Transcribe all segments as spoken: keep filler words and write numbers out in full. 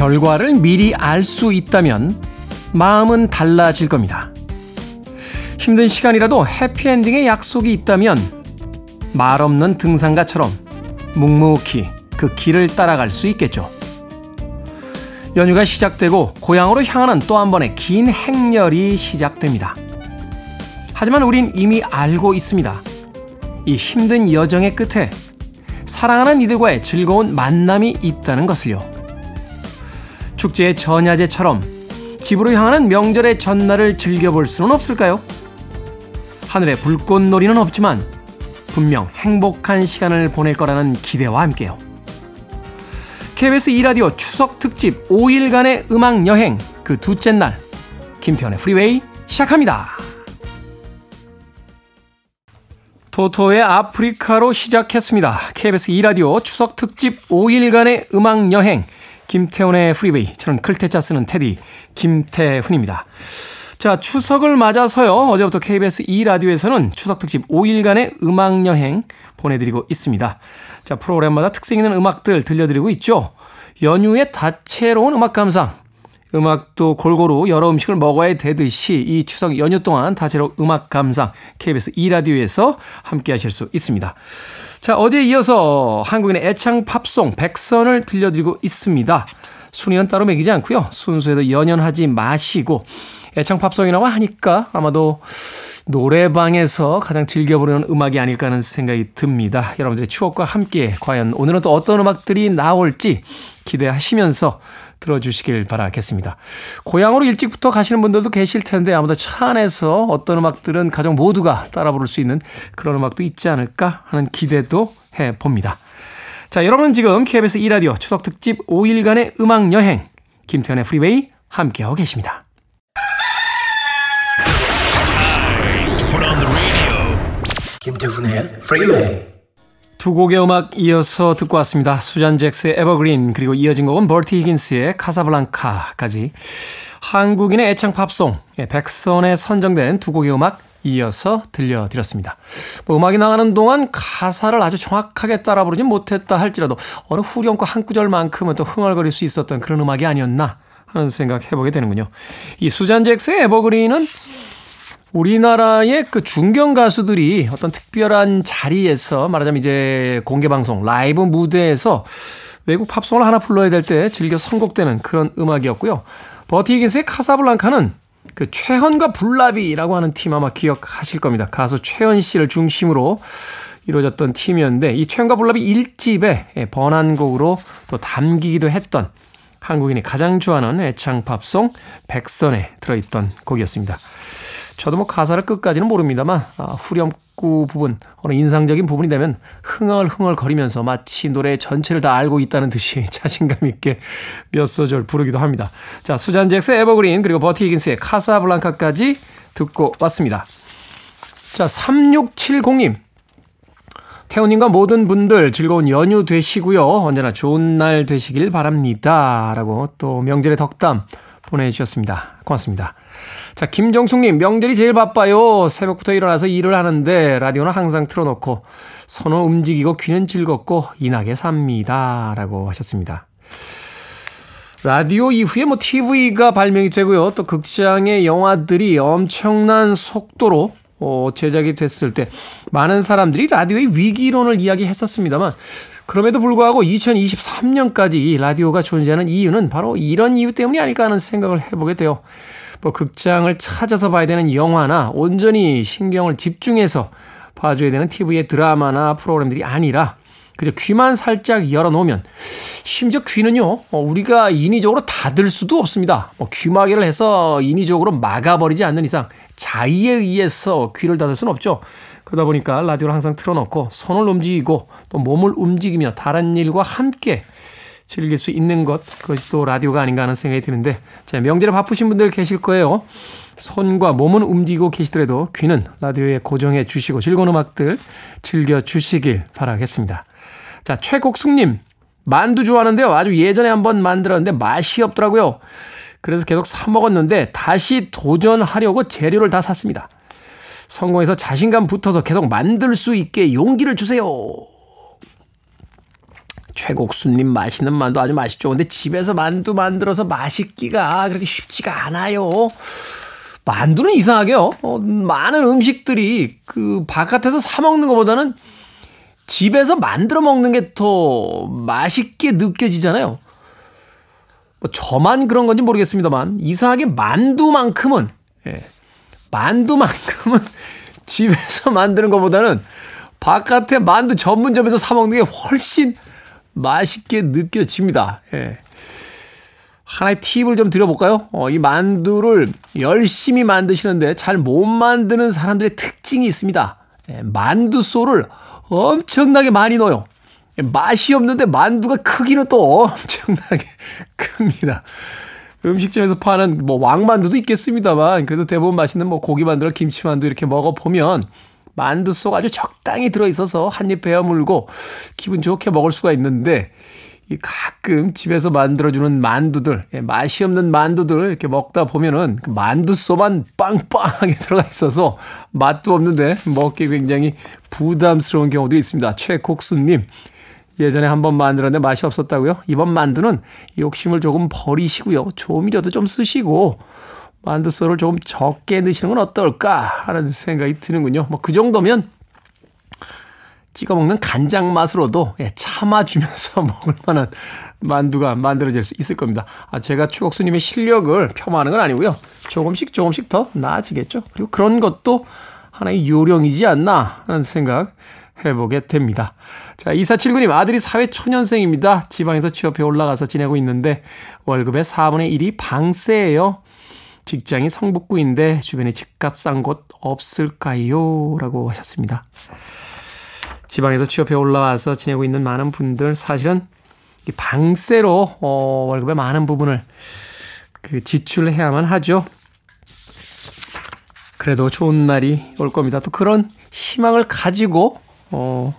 결과를 미리 알 수 있다면 마음은 달라질 겁니다. 힘든 시간이라도 해피엔딩의 약속이 있다면 말 없는 등산가처럼 묵묵히 그 길을 따라갈 수 있겠죠. 연휴가 시작되고 고향으로 향하는 또 한 번의 긴 행렬이 시작됩니다. 하지만 우린 이미 알고 있습니다. 이 힘든 여정의 끝에 사랑하는 이들과의 즐거운 만남이 있다는 것을요. 축제의 전야제처럼 집으로 향하는 명절의 전날을 즐겨볼 수는 없을까요? 하늘에 불꽃놀이는 없지만 분명 행복한 시간을 보낼 거라는 기대와 함께요. 케이비에스 E라디오 추석 특집 오 일간의 음악 여행 그 둘째 날 김태현의 프리웨이 시작합니다. 토토의 아프리카로 시작했습니다. 케이비에스 E라디오 추석 특집 오 일간의 음악 여행 김태훈의 프리베이, 저는 클테짜 쓰는 테디 김태훈입니다. 자, 추석을 맞아서요. 어제부터 케이비에스 E라디오에서는 추석 특집 오 일간의 음악여행 보내드리고 있습니다. 자, 프로그램마다 특색 있는 음악들 들려드리고 있죠. 연휴의 다채로운 음악 감상, 음악도 골고루 여러 음식을 먹어야 되듯이 이 추석 연휴 동안 다채로운 음악 감상 케이비에스 E라디오에서 함께 하실 수 있습니다. 자, 어제에 이어서 한국인의 애창 팝송 백선을 들려드리고 있습니다. 순위는 따로 매기지 않고요. 순수에도 연연하지 마시고 애창 팝송이라고 하니까 아마도 노래방에서 가장 즐겨 부르는 음악이 아닐까 하는 생각이 듭니다. 여러분들의 추억과 함께 과연 오늘은 또 어떤 음악들이 나올지 기대하시면서 들어주시길 바라겠습니다. 고향으로 일찍부터 가시는 분들도 계실 텐데 아무래도 차 안에서 어떤 음악들은 가족 모두가 따라 부를 수 있는 그런 음악도 있지 않을까 하는 기대도 해봅니다. 자, 여러분은 지금 케이비에스 E라디오 추석특집 오 일간의 음악여행 김태현의 프리웨이 함께하고 계십니다. 김태훈의 프리웨이 두 곡의 음악 이어서 듣고 왔습니다. 수잔 잭스의 에버그린, 그리고 이어진 곡은 버티 히긴스의 카사블랑카까지 한국인의 애창 팝송 백선에 선정된 두 곡의 음악 이어서 들려드렸습니다. 뭐 음악이 나가는 동안 가사를 아주 정확하게 따라 부르지 못했다 할지라도 어느 후렴구 한 구절만큼은 또 흥얼거릴 수 있었던 그런 음악이 아니었나 하는 생각 해보게 되는군요. 이 수잔 잭스의 에버그린은 우리나라의 그 중견 가수들이 어떤 특별한 자리에서, 말하자면 이제 공개방송, 라이브 무대에서 외국 팝송을 하나 불러야 될 때 즐겨 선곡되는 그런 음악이었고요. 버티 히긴스의 카사블랑카는 그 최현과 불나비라고 하는 팀 아마 기억하실 겁니다. 가수 최현 씨를 중심으로 이루어졌던 팀이었는데 이 최현과 불나비 일 집의 번안곡으로 또 담기기도 했던 한국인이 가장 좋아하는 애창 팝송 백선에 들어있던 곡이었습니다. 저도 뭐 가사를 끝까지는 모릅니다만 아, 후렴구 부분, 어느 인상적인 부분이 되면 흥얼흥얼 거리면서 마치 노래 전체를 다 알고 있다는 듯이 자신감 있게 몇 소절 부르기도 합니다. 자, 수잔 잭스의 에버그린, 그리고 버티 히긴스의 카사블랑카까지 듣고 왔습니다. 자, 삼육칠공님. 태훈님과 모든 분들 즐거운 연휴 되시고요. 언제나 좋은 날 되시길 바랍니다. 라고 또 명절의 덕담 보내주셨습니다. 고맙습니다. 자, 김정숙님, 명절이 제일 바빠요. 새벽부터 일어나서 일을 하는데 라디오는 항상 틀어놓고 손은 움직이고 귀는 즐겁고 이나게 삽니다. 라고 하셨습니다. 라디오 이후에 뭐 티비가 발명이 되고요. 또 극장의 영화들이 엄청난 속도로 어, 제작이 됐을 때 많은 사람들이 라디오의 위기론을 이야기했었습니다만 그럼에도 불구하고 이천이십삼년까지 이 라디오가 존재하는 이유는 바로 이런 이유 때문이 아닐까 하는 생각을 해보게 돼요. 뭐 극장을 찾아서 봐야 되는 영화나 온전히 신경을 집중해서 봐줘야 되는 티비의 드라마나 프로그램들이 아니라 그저 귀만 살짝 열어놓으면, 심지어 귀는요 우리가 인위적으로 닫을 수도 없습니다. 뭐 귀마개를 해서 인위적으로 막아버리지 않는 이상 자의에 의해서 귀를 닫을 수는 없죠. 그러다 보니까 라디오를 항상 틀어놓고 손을 움직이고 또 몸을 움직이며 다른 일과 함께 즐길 수 있는 것, 그것이 또 라디오가 아닌가 하는 생각이 드는데, 자, 명절에 바쁘신 분들 계실 거예요. 손과 몸은 움직이고 계시더라도 귀는 라디오에 고정해 주시고 즐거운 음악들 즐겨 주시길 바라겠습니다. 자, 최곡숙님, 만두 좋아하는데요. 아주 예전에 한번 만들었는데 맛이 없더라고요. 그래서 계속 사 먹었는데 다시 도전하려고 재료를 다 샀습니다. 성공해서 자신감 붙어서 계속 만들 수 있게 용기를 주세요. 최곡수님 맛있는 만두 아주 맛있죠. 근데 집에서 만두 만들어서 맛있기가 그렇게 쉽지가 않아요. 만두는 이상하게요. 어, 많은 음식들이 그 바깥에서 사 먹는 것보다는 집에서 만들어 먹는 게 더 맛있게 느껴지잖아요. 뭐 저만 그런 건지 모르겠습니다만 이상하게 만두만큼은 예, 만두만큼은 집에서 만드는 것보다는 바깥에 만두 전문점에서 사 먹는 게 훨씬 맛있게 느껴집니다. 예. 하나의 팁을 좀 드려볼까요? 어, 이 만두를 열심히 만드시는데 잘 못 만드는 사람들의 특징이 있습니다. 예, 만두소를 엄청나게 많이 넣어요. 예, 맛이 없는데 만두가 크기는 또 엄청나게 큽니다. 음식점에서 파는 뭐 왕만두도 있겠습니다만 그래도 대부분 맛있는 뭐 고기만두나 김치만두 이렇게 먹어보면 만두속 아주 적당히 들어있어서 한입 베어물고 기분 좋게 먹을 수가 있는데 가끔 집에서 만들어주는 만두들, 맛이 없는 만두들 이렇게 먹다 보면은 만두소만 빵빵하게 들어가 있어서 맛도 없는데 먹기 굉장히 부담스러운 경우도 있습니다. 최곡수님, 예전에 한번 만들었는데 맛이 없었다고요? 이번 만두는 욕심을 조금 버리시고요. 조미료도 좀 쓰시고 만두소를 조금 적게 넣으시는 건 어떨까 하는 생각이 드는군요. 뭐 그 정도면 찍어 먹는 간장 맛으로도 예, 참아주면서 먹을 만한 만두가 만들어질 수 있을 겁니다. 아, 제가 최곡수님의 실력을 폄하하는 건 아니고요. 조금씩 조금씩 더 나아지겠죠. 그리고 그런 것도 하나의 요령이지 않나 하는 생각 해보게 됩니다. 자, 이사칠구님 아들이 사회초년생입니다. 지방에서 취업해 올라가서 지내고 있는데 월급의 사분의 일이 방세예요. 직장이 성북구인데 주변에 집값 싼 곳 없을까요? 라고 하셨습니다. 지방에서 취업해 올라와서 지내고 있는 많은 분들 사실은 이 방세로 어, 월급의 많은 부분을 그 지출해야만 하죠. 그래도 좋은 날이 올 겁니다. 또 그런 희망을 가지고 어,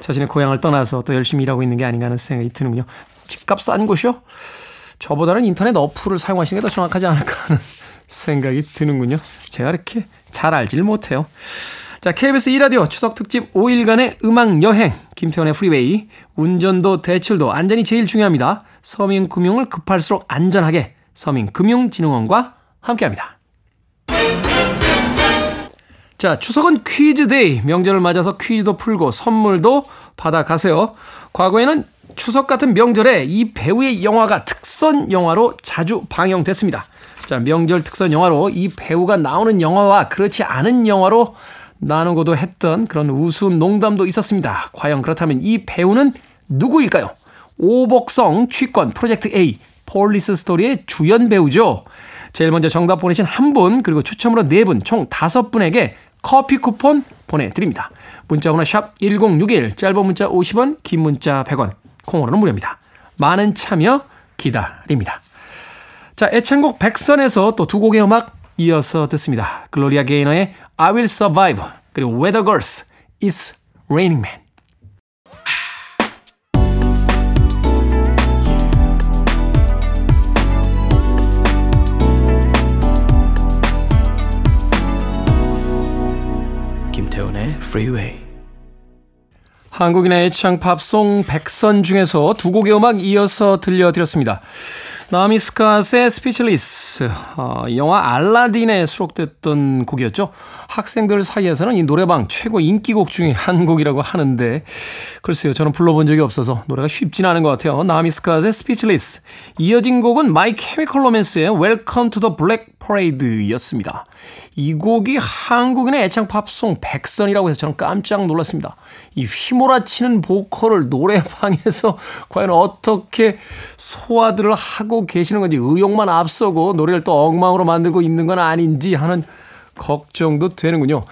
자신의 고향을 떠나서 또 열심히 일하고 있는 게 아닌가 하는 생각이 드는군요. 집값 싼 곳이요? 저보다는 인터넷 어플을 사용하시는 게 더 정확하지 않을까 하는 생각이 드는군요. 제가 이렇게 잘 알질 못해요. 자, 케이비에스 E라디오 추석 특집 오일간의 음악 여행, 김태원의 프리웨이, 운전도 대출도 안전이 제일 중요합니다. 서민금융을 급할수록 안전하게 서민금융진흥원과 함께합니다. 자, 추석은 퀴즈데이, 명절을 맞아서 퀴즈도 풀고 선물도 받아가세요. 과거에는 추석 같은 명절에 이 배우의 영화가 특선 영화로 자주 방영됐습니다. 자, 명절 특선 영화로 이 배우가 나오는 영화와 그렇지 않은 영화로 나누고도 했던 그런 우스운 농담도 있었습니다. 과연 그렇다면 이 배우는 누구일까요? 오복성 취권 프로젝트 A 폴리스 스토리의 주연 배우죠. 제일 먼저 정답 보내신 한 분 그리고 추첨으로 네 분 총 다섯 분에게 커피 쿠폰 보내드립니다. 문자번호 샵 일공육일 짧은 문자 오십 원 긴 문자 백 원 콩으로는 무료입니다. 많은 참여 기다립니다. 자, 애창곡 백선에서 또 두 곡의 음악 이어서 듣습니다. 글로리아 게이너의 I Will Survive 그리고 Weather Girls It's Raining Men. 김태훈의 Freeway. 한국인의 애창 팝송 백선 중에서 두 곡의 음악 이어서 들려드렸습니다. 나오미 스캇의 Speechless, 어, 영화 알라딘에 수록됐던 곡이었죠. 학생들 사이에서는 이 노래방 최고 인기곡 중에 한 곡이라고 하는데 글쎄요, 저는 불러본 적이 없어서 노래가 쉽지는 않은 것 같아요. 나오미 스캇의 Speechless, 이어진 곡은 My Chemical Romance의 Welcome to the Black Parade 였습니다. 이 곡이 한국인의 애창 팝송 백선이라고 해서 저는 깜짝 놀랐습니다. 이 휘몰아치는 보컬을 노래방에서 과연 어떻게 소화들을 하고 계시는 건지, 의욕만 앞서고 노래를 또 엉망으로 만들고 있는 건 아닌지 하는 걱정도 되는군요.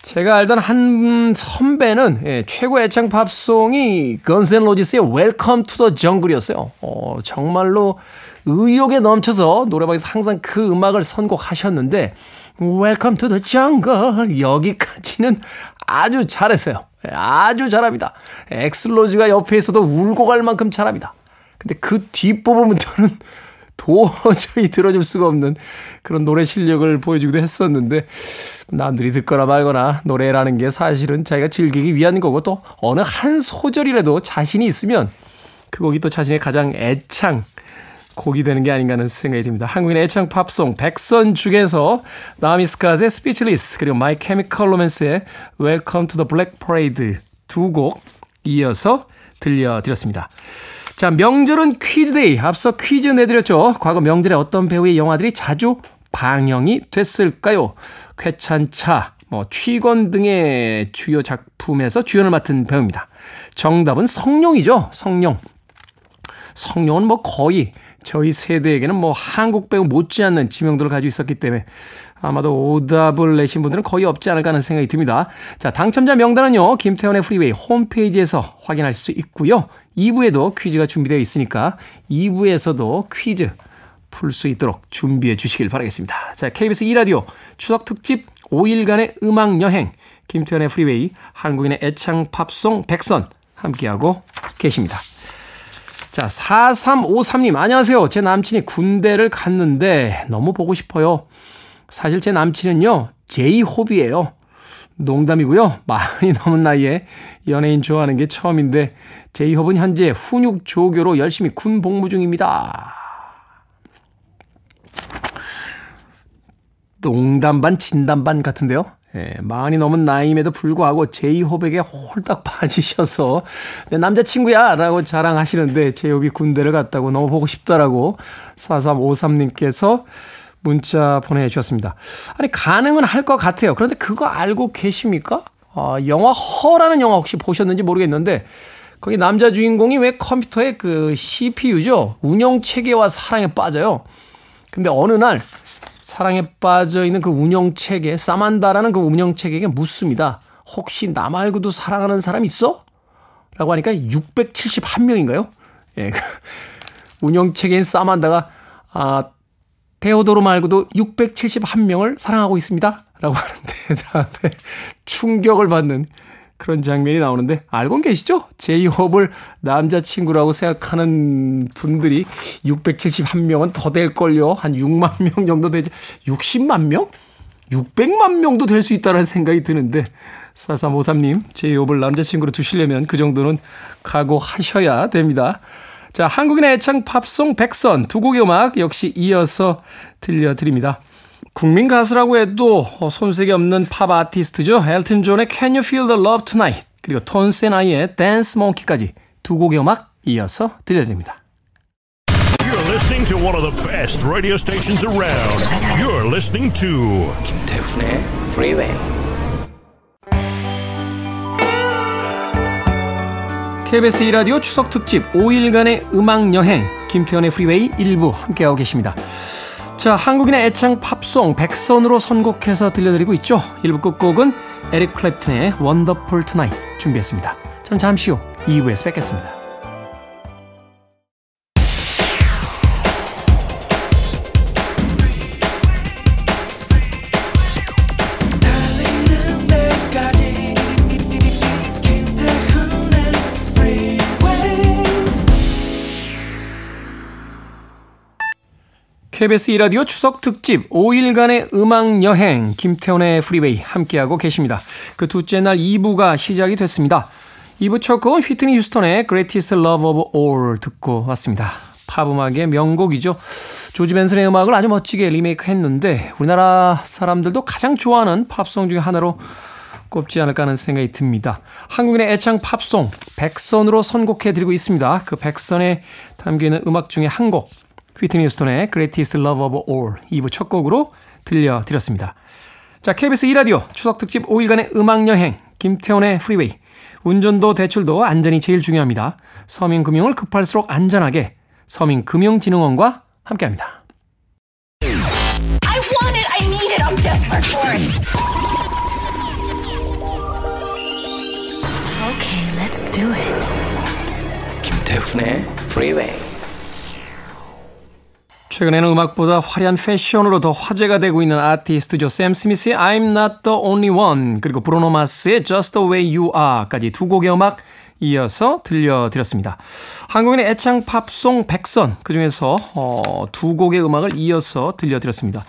제가 알던 한 선배는 예, 최고 애창 팝송이 건스 앤 로지스의 Welcome to the Jungle이었어요. 어, 정말로 의욕에 넘쳐서 노래방에서 항상 그 음악을 선곡하셨는데 Welcome to the Jungle 여기까지는 아주 잘했어요. 아주 잘합니다. 엑슬로즈가 옆에 있어도 울고 갈 만큼 잘합니다. 근데 그 뒷부분부터는 도저히 들어줄 수가 없는 그런 노래 실력을 보여주기도 했었는데, 남들이 듣거나 말거나 노래라는 게 사실은 자기가 즐기기 위한 거고, 또 어느 한 소절이라도 자신이 있으면 그 곡이 또 자신의 가장 애창 곡이 되는 게 아닌가 하는 생각이 듭니다. 한국인의 애창 팝송 백선죽에서 나미스카즈의 Speechless, 그리고 마이 케미컬 로맨스의 Welcome to the Black Parade 두 곡 이어서 들려드렸습니다. 자, 명절은 퀴즈데이. 앞서 퀴즈 내드렸죠. 과거 명절에 어떤 배우의 영화들이 자주 방영이 됐을까요? 쾌찬차, 뭐 취권 등의 주요 작품에서 주연을 맡은 배우입니다. 정답은 성룡이죠. 성룡. 성룡은 뭐 거의 저희 세대에게는 뭐 한국 배우 못지않는 지명도를 가지고 있었기 때문에 아마도 오답을 내신 분들은 거의 없지 않을까 하는 생각이 듭니다. 자, 당첨자 명단은요, 김태원의 프리웨이 홈페이지에서 확인할 수 있고요. 이 부에도 퀴즈가 준비되어 있으니까 이 부에서도 퀴즈 풀 수 있도록 준비해 주시길 바라겠습니다. 자, 케이비에스 E라디오 추석 특집 오 일간의 음악 여행, 김태원의 프리웨이, 한국인의 애창 팝송 백선 함께하고 계십니다. 자, 사삼오삼 님, 안녕하세요. 제 남친이 군대를 갔는데 너무 보고 싶어요. 사실 제 남친은요, 제이 호비예요. 농담이고요. 많이 넘은 나이에 연예인 좋아하는 게 처음인데 제이 호비는 현재 훈육 조교로 열심히 군 복무 중입니다. 농담 반 진담 반 같은데요. 예, 많이 넘은 나이임에도 불구하고 제이 호비에게 홀딱 빠지셔서 내 남자친구야 라고 자랑하시는데 제이 호비 군대를 갔다고 너무 보고 싶다라고 사삼오삼 님께서 문자 보내주셨습니다. 아니, 가능은 할 것 같아요. 그런데 그거 알고 계십니까? 어, 영화 허라는 영화 혹시 보셨는지 모르겠는데 거기 남자 주인공이 왜 컴퓨터의 그 씨피유죠? 운영체계와 사랑에 빠져요. 근데 어느 날 사랑에 빠져있는 그 운영체계, 사만다라는 그 운영체계에게 묻습니다. 혹시 나 말고도 사랑하는 사람 있어? 라고 하니까 육백칠십일 명인가요? 예. 운영체계인 사만다가, 아, 테오도르 말고도 육백칠십일 명을 사랑하고 있습니다. 라고 하는 대답에 충격을 받는 그런 장면이 나오는데, 알고는 계시죠? 제이 호비를 남자친구라고 생각하는 분들이 육백칠십일 명은 더 될걸요. 한 육만 명 정도 되지. 육십만 명? 육백만 명도 될 수 있다는 생각이 드는데, 사삼오삼 님, 제이 호비를 남자친구로 두시려면 그 정도는 각오하셔야 됩니다. 자, 한국인의 애창 팝송 백선 두 곡의 음악 역시 이어서 들려드립니다. 국민 가수라고 해도 손색이 없는 팝 아티스트죠. 엘튼 존의 Can You Feel the Love Tonight, 그리고 톤스 앤 아이의 댄스 몽키까지 두 곡의 음악 이어서 들려드립니다. You're listening to one of the best radio stations around. You're listening to 김태훈의 Freeway. 케이비에스 E라디오 추석 특집 오 일간의 음악 여행, 김태현의 프리웨이 일부 함께하고 계십니다. 자, 한국인의 애창 팝송 백선으로 선곡해서 들려드리고 있죠. 일부 끝곡은 에릭 클랩튼의 Wonderful Tonight 준비했습니다. 저는 잠시 후 이 부에서 뵙겠습니다. 케이비에스 E라디오 추석 특집 오 일간의 음악 여행, 김태훈의 프리웨이 함께하고 계십니다. 그 둘째 날 이 부가 시작이 됐습니다. 이 부 첫 곡은 휘트니 휴스턴의 Greatest Love of All 듣고 왔습니다. 팝 음악의 명곡이죠. 조지 벤슨의 음악을 아주 멋지게 리메이크했는데 우리나라 사람들도 가장 좋아하는 팝송 중에 하나로 꼽지 않을까 하는 생각이 듭니다. 한국인의 애창 팝송 백선으로 선곡해드리고 있습니다. 그 백선에 담겨있는 음악 중에 한 곡, 휘트니 휴스턴의 Greatest Love of All 이 부 첫 곡으로 들려드렸습니다. 자, 케이비에스 E라디오 추석 특집 오 일간의 음악여행, 김태원의 프리웨이. 운전도 대출도 안전이 제일 중요합니다. 서민금융을 급할수록 안전하게 서민금융진흥원과 함께합니다. I want it, I need it, I'm desperate for it. Okay, let's do it. 김태훈의 프리웨이. 최근에는 음악보다 화려한 패션으로 더 화제가 되고 있는 아티스트죠. 샘 스미스의 I'm Not The Only One, 그리고 브루노 마스의 Just The Way You Are까지 두 곡의 음악 이어서 들려드렸습니다. 한국인의 애창 팝송 백선, 그중에서 어, 두 곡의 음악을 이어서 들려드렸습니다.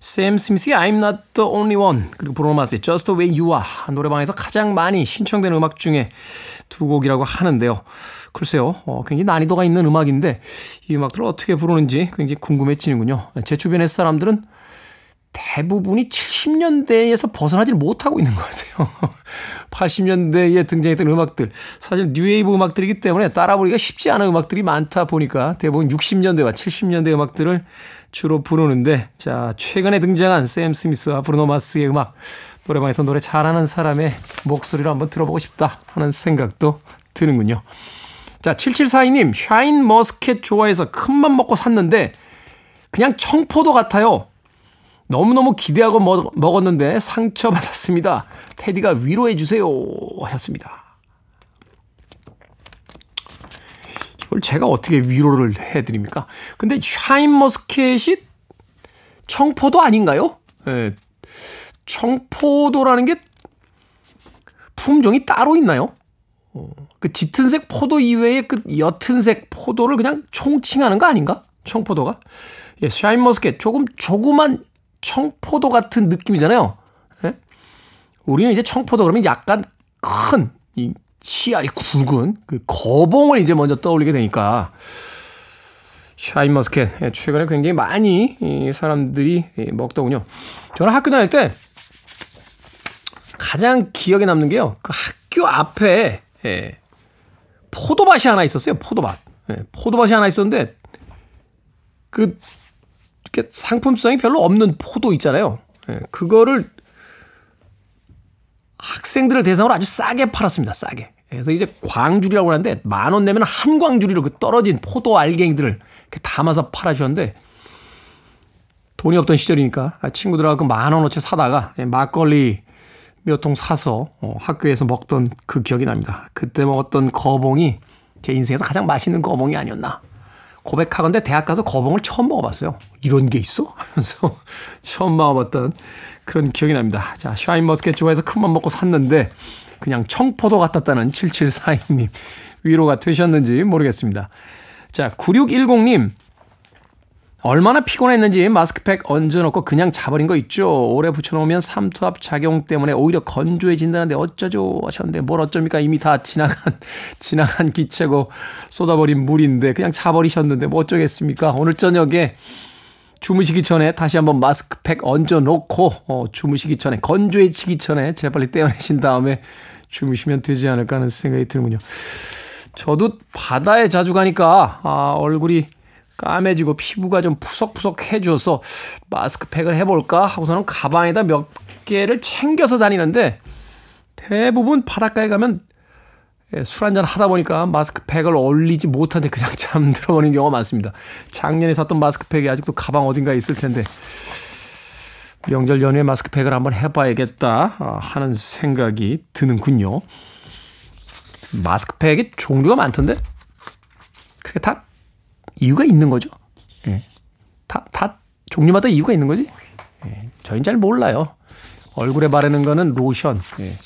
샘 스미스의 I'm Not The Only One, 그리고 브루노 마스의 Just The Way You Are, 노래방에서 가장 많이 신청된 음악 중에 두 곡이라고 하는데요. 글쎄요, 어, 굉장히 난이도가 있는 음악인데 이 음악들을 어떻게 부르는지 굉장히 궁금해지는군요. 제 주변의 사람들은 대부분이 칠십 년대에서 벗어나질 못하고 있는 것 같아요. 팔십 년대에 등장했던 음악들, 사실 뉴웨이브 음악들이기 때문에 따라 부르기가 쉽지 않은 음악들이 많다 보니까 대부분 육십 년대와 칠십 년대 음악들을 주로 부르는데, 자, 최근에 등장한 샘 스미스와 브루노 마스의 음악, 노래방에서 노래 잘하는 사람의 목소리를 한번 들어보고 싶다 하는 생각도 드는군요. 자, 칠칠사이 님, 샤인 머스캣 좋아해서 큰맘 먹고 샀는데 그냥 청포도 같아요. 너무너무 기대하고 먹, 먹었는데 상처받았습니다. 테디가 위로해 주세요 하셨습니다. 이걸 제가 어떻게 위로를 해드립니까? 근데 샤인 머스켓이 청포도 아닌가요? 네. 청포도라는 게 품종이 따로 있나요? 그 짙은색 포도 이외에 그 옅은색 포도를 그냥 총칭하는 거 아닌가? 청포도가? 예, 샤인 머스켓 조금 조그만 청포도 같은 느낌이잖아요. 예? 우리는 이제 청포도 그러면 약간 큰, 이 씨알이 굵은 그 거봉을 이제 먼저 떠올리게 되니까, 샤인 머스캣, 예, 최근에 굉장히 많이 이 사람들이 먹더군요. 저는 학교 다닐 때 가장 기억에 남는 게요, 그 학교 앞에 예, 포도밭이 하나 있었어요. 포도밭. 예, 포도밭이 하나 있었는데 그 상품성이 별로 없는 포도 있잖아요. 예, 그거를 학생들을 대상으로 아주 싸게 팔았습니다. 싸게. 그래서 이제 광주리라고 하는데 만 원 내면 한 광주리로 그 떨어진 포도 알갱이들을 이렇게 담아서 팔아주는데, 돈이 없던 시절이니까 친구들하고 그 만 원어치 사다가 막걸리 몇 통 사서 어, 학교에서 먹던 그 기억이 납니다. 그때 먹었던 거봉이 제 인생에서 가장 맛있는 거봉이 아니었나. 고백하건대 대학 가서 거봉을 처음 먹어봤어요. 이런 게 있어? 하면서 처음 먹어봤던 그런 기억이 납니다. 자, 샤인 머스켓 좋아해서 큰맘 먹고 샀는데 그냥 청포도 같았다는 칠칠사이 님, 위로가 되셨는지 모르겠습니다. 자, 구육일공 님, 얼마나 피곤했는지 마스크팩 얹어놓고 그냥 자버린 거 있죠. 오래 붙여놓으면 삼투압 작용 때문에 오히려 건조해진다는데 어쩌죠 하셨는데, 뭘 어쩝니까? 이미 다 지나간 지나간 기체고 쏟아버린 물인데 그냥 자버리셨는데 뭐 어쩌겠습니까? 오늘 저녁에 주무시기 전에 다시 한번 마스크팩 얹어놓고 어, 주무시기 전에, 건조해지기 전에 재빨리 떼어내신 다음에 주무시면 되지 않을까 하는 생각이 들군요. 저도 바다에 자주 가니까 아, 얼굴이 까매지고 피부가 좀 푸석푸석해져서 마스크팩을 해볼까 하고서는 가방에다 몇 개를 챙겨서 다니는데, 대부분 바닷가에 가면 술 한잔 하다 보니까 마스크팩을 올리지 못한 채 그냥 잠들어버리는 경우가 많습니다. 작년에 샀던 마스크팩이 아직도 가방 어딘가에 있을 텐데 명절 연휴에 마스크팩을 한번 해봐야겠다 하는 생각이 드는군요. 마스크팩이 종류가 많던데 그게 다 이유가 있는 거죠? 예. 다, 다 종류마다 이유가 있는 거지? 예. 저희는 잘 몰라요. 얼굴에 바르는 거는 로션, 예.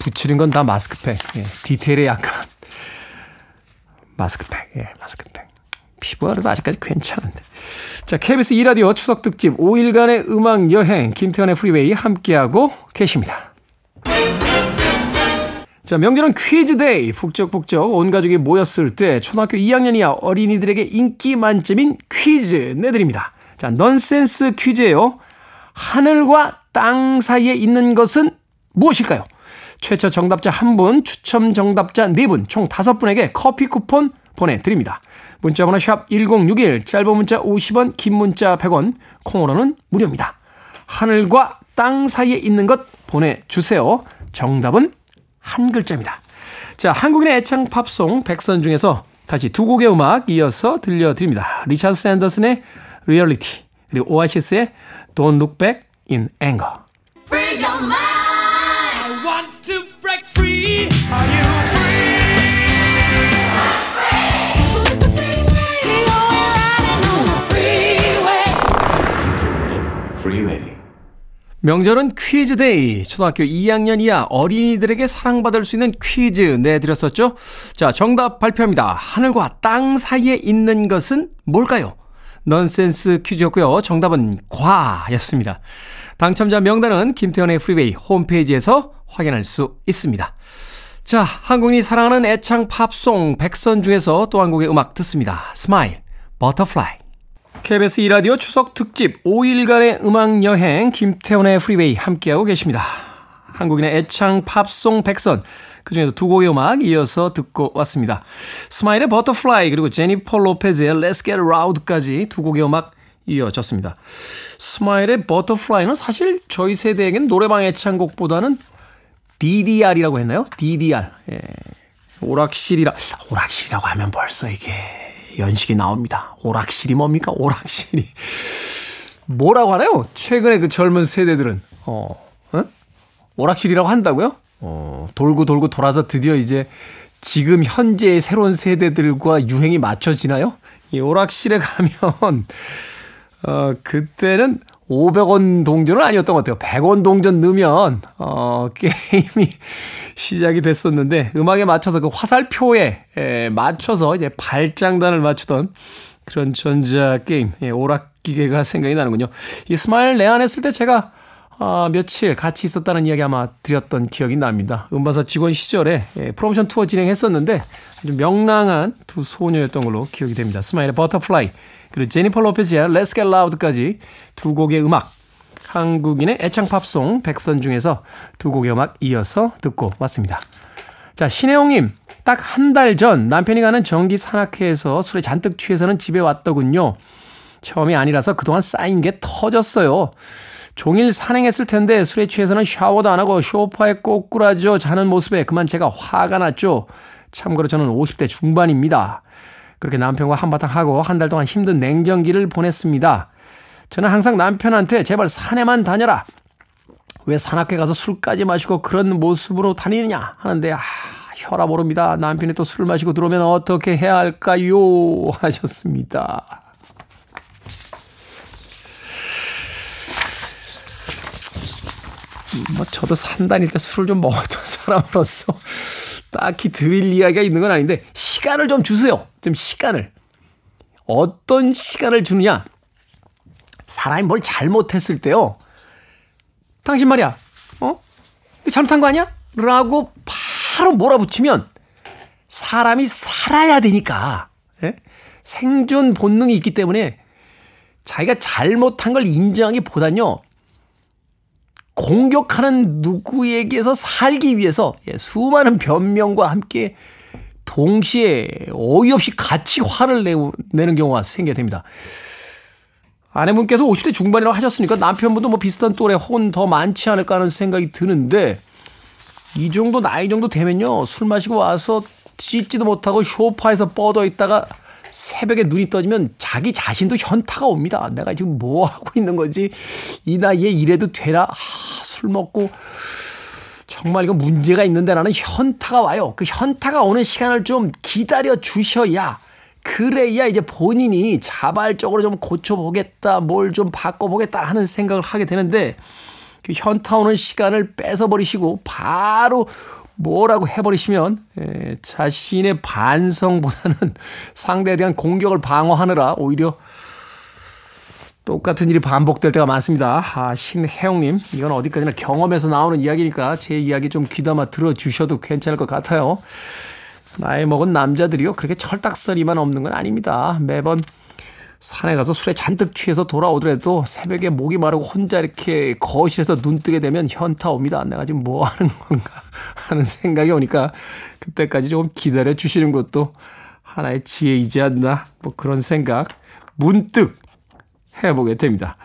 붙이는 건 다 마스크팩, 예. 디테일에 약간 마스크팩, 예, 마스크팩. 피부가 그래도 아직까지 괜찮은데. 자, 케이비에스 E라디오 추석 특집 오 일간의 음악 여행, 김태현의 프리웨이 함께하고 계십니다. 자, 명절은 퀴즈데이, 북적북적 온 가족이 모였을 때 초등학교 이 학년 이하 어린이들에게 인기 만점인 퀴즈 내드립니다. 자, 넌센스 퀴즈예요. 하늘과 땅 사이에 있는 것은 무엇일까요? 최초 정답자 한 분, 추첨 정답자 네 분, 총 다섯 분에게 커피 쿠폰 보내드립니다. 문자번호 샵 일공육일, 짧은 문자 오십 원, 긴 문자 백 원, 콩으로는 무료입니다. 하늘과 땅 사이에 있는 것 보내주세요. 정답은 한 글자입니다. 자, 한국인의 애창 팝송 백선 중에서 다시 두 곡의 음악 이어서 들려드립니다. 리차드 샌더슨의 Reality, 그리고 오아시스의 Don't Look Back in Anger. Free your mind. I want to break free. Are you free? I'm free. I'm on the freeway. You're riding on the freeway. Freeway. 명절은 퀴즈데이, 초등학교 이 학년 이하 어린이들에게 사랑받을 수 있는 퀴즈 내드렸었죠. 자, 정답 발표합니다. 하늘과 땅 사이에 있는 것은 뭘까요? 넌센스 퀴즈였고요. 정답은 과였습니다. 당첨자 명단은 김태현의 프리웨이 홈페이지에서 확인할 수 있습니다. 자, 한국인이 사랑하는 애창 팝송 백 선 중에서 또 한 곡의 음악 듣습니다. Smile, Butterfly. 케이비에스 E라디오 추석 특집 오 일간의 음악여행 김태훈의 프리웨이 함께하고 계십니다. 한국인의 애창 팝송 백 선 그중에서 두 곡의 음악 이어서 듣고 왔습니다. 스마일의 버터플라이 그리고 제니퍼 로페즈의 Let's Get Loud까지 두 곡의 음악 이어졌습니다. 스마일의 버터플라이는 사실 저희 세대에겐 노래방 애창곡보다는 디디알이라고 했나요? 디디알. 예. 오락실이라 오락실이라고 하면 벌써 이게 연식이 나옵니다. 오락실이 뭡니까? 오락실이. 뭐라고 하나요? 최근에 그 젊은 세대들은. 어, 어? 오락실이라고 한다고요? 어, 돌고 돌고 돌아서 드디어 이제 지금 현재의 새로운 세대들과 유행이 맞춰지나요? 이 오락실에 가면, 어, 그때는 오백 원 동전은 아니었던 것 같아요. 백 원 동전 넣으면, 어, 게임이 시작이 됐었는데, 음악에 맞춰서 그 화살표에 에, 맞춰서 이제 발장단을 맞추던 그런 전자게임, 예, 오락기계가 생각이 나는군요. 이 스마일 내한했을 때 제가 아, 며칠 같이 있었다는 이야기 아마 드렸던 기억이 납니다. 음반사 직원 시절에 예, 프로모션 투어 진행했었는데, 아주 명랑한 두 소녀였던 걸로 기억이 됩니다. 스마일의 버터플라이, 그리고 제니퍼 로페즈의 Let's Get Loud까지 두 곡의 음악, 한국인의 애창 팝송 백 선 중에서 두 곡의 음악 이어서 듣고 왔습니다. 자, 신혜용님, 딱 한 달 전 남편이 가는 정기 산악회에서 술에 잔뜩 취해서는 집에 왔더군요. 처음이 아니라서 그동안 쌓인 게 터졌어요. 종일 산행했을 텐데 술에 취해서는 샤워도 안 하고 쇼파에 꼬꾸라져 자는 모습에 그만 제가 화가 났죠. 참고로 저는 오십 대 중반입니다. 그렇게 남편과 한바탕 하고 한 달 동안 힘든 냉정기를 보냈습니다. 저는 항상 남편한테 제발 산에만 다녀라. 왜 산악회 가서 술까지 마시고 그런 모습으로 다니느냐 하는데 아, 혈압 오릅니다. 남편이 또 술을 마시고 들어오면 어떻게 해야 할까요? 하셨습니다. 뭐 저도 산 다닐 때 술을 좀 먹었던 사람으로서 딱히 드릴 이야기가 있는 건 아닌데 시간을 좀 주세요. 좀 시간을. 어떤 시간을 주느냐. 사람이 뭘 잘못했을 때요. 당신 말이야. 어? 잘못한 거 아니야? 라고 바로 몰아붙이면 사람이 살아야 되니까. 예? 생존 본능이 있기 때문에 자기가 잘못한 걸 인정하기보단요. 공격하는 누구에게서 살기 위해서 예, 수많은 변명과 함께 동시에 어이없이 같이 화를 내우, 내는 경우가 생기게 됩니다. 아내분께서 오십 대 중반이라고 하셨으니까 남편분도 뭐 비슷한 또래 혹은 더 많지 않을까 하는 생각이 드는데 이 정도 나이 정도 되면요. 술 마시고 와서 씻지도 못하고 쇼파에서 뻗어 있다가 새벽에 눈이 떠지면 자기 자신도 현타가 옵니다. 내가 지금 뭐 하고 있는 거지? 이 나이에 이래도 되나? 아, 술 먹고 정말 이거 문제가 있는데 라는 현타가 와요. 그 현타가 오는 시간을 좀 기다려 주셔야 그래야 이제 본인이 자발적으로 좀 고쳐보겠다, 뭘 좀 바꿔보겠다 하는 생각을 하게 되는데 그 현타 오는 시간을 뺏어버리시고 바로 뭐라고 해버리시면 에, 자신의 반성보다는 상대에 대한 공격을 방어하느라 오히려 똑같은 일이 반복될 때가 많습니다. 아, 신혜영님, 이건 어디까지나 경험에서 나오는 이야기니까 제 이야기 좀 귀담아 들어주셔도 괜찮을 것 같아요. 나이 먹은 남자들이요. 그렇게 철딱서리만 없는 건 아닙니다. 매번 산에 가서 술에 잔뜩 취해서 돌아오더라도 새벽에 목이 마르고 혼자 이렇게 거실에서 눈 뜨게 되면 현타 옵니다. 내가 지금 뭐 하는 건가 하는 생각이 오니까 그때까지 조금 기다려 주시는 것도 하나의 지혜이지 않나 뭐 그런 생각 문득 해보게 됩니다.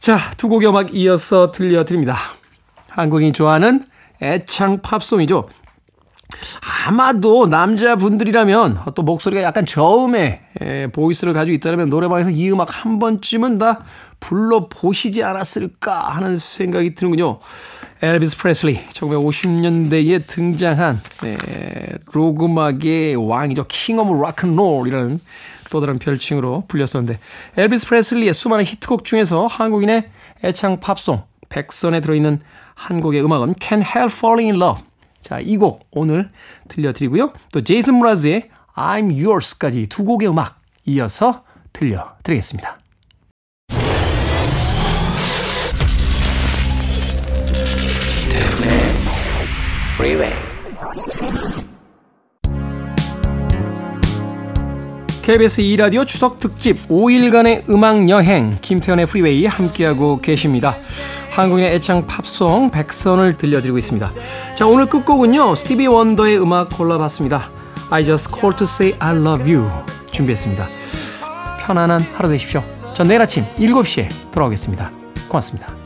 자, 두 곡의 음악 이어서 들려드립니다. 한국인이 좋아하는 애창 팝송이죠. 아마도 남자분들이라면 또 목소리가 약간 저음의 보이스를 가지고 있다면 노래방에서 이 음악 한 번쯤은 다 불러보시지 않았을까 하는 생각이 드는군요. 엘비스 프레슬리, 천구백오십 년대에 등장한 록음악의 왕이죠. 킹 오브 락앤롤이라는 또 다른 별칭으로 불렸었는데 엘비스 프레슬리의 수많은 히트곡 중에서 한국인의 애창 팝송 백선에 들어있는 한 곡의 음악은 Can't Help Falling in Love. 자, 이 곡 오늘 들려드리고요. 또 제이슨 무라즈의 I'm Yours까지 두 곡의 음악 이어서 들려드리겠습니다. 프리웨이. 케이비에스 E라디오 추석 특집 오 일간의 음악여행 김태현의 프리웨이 함께하고 계십니다. 한국인의 애창 팝송 백선을 들려드리고 있습니다. 자, 오늘 끝곡은요. 스티비 원더의 음악 골라봤습니다. I Just Called to Say I Love You 준비했습니다. 편안한 하루 되십시오. 전 내일 아침 일곱 시에 돌아오겠습니다. 고맙습니다.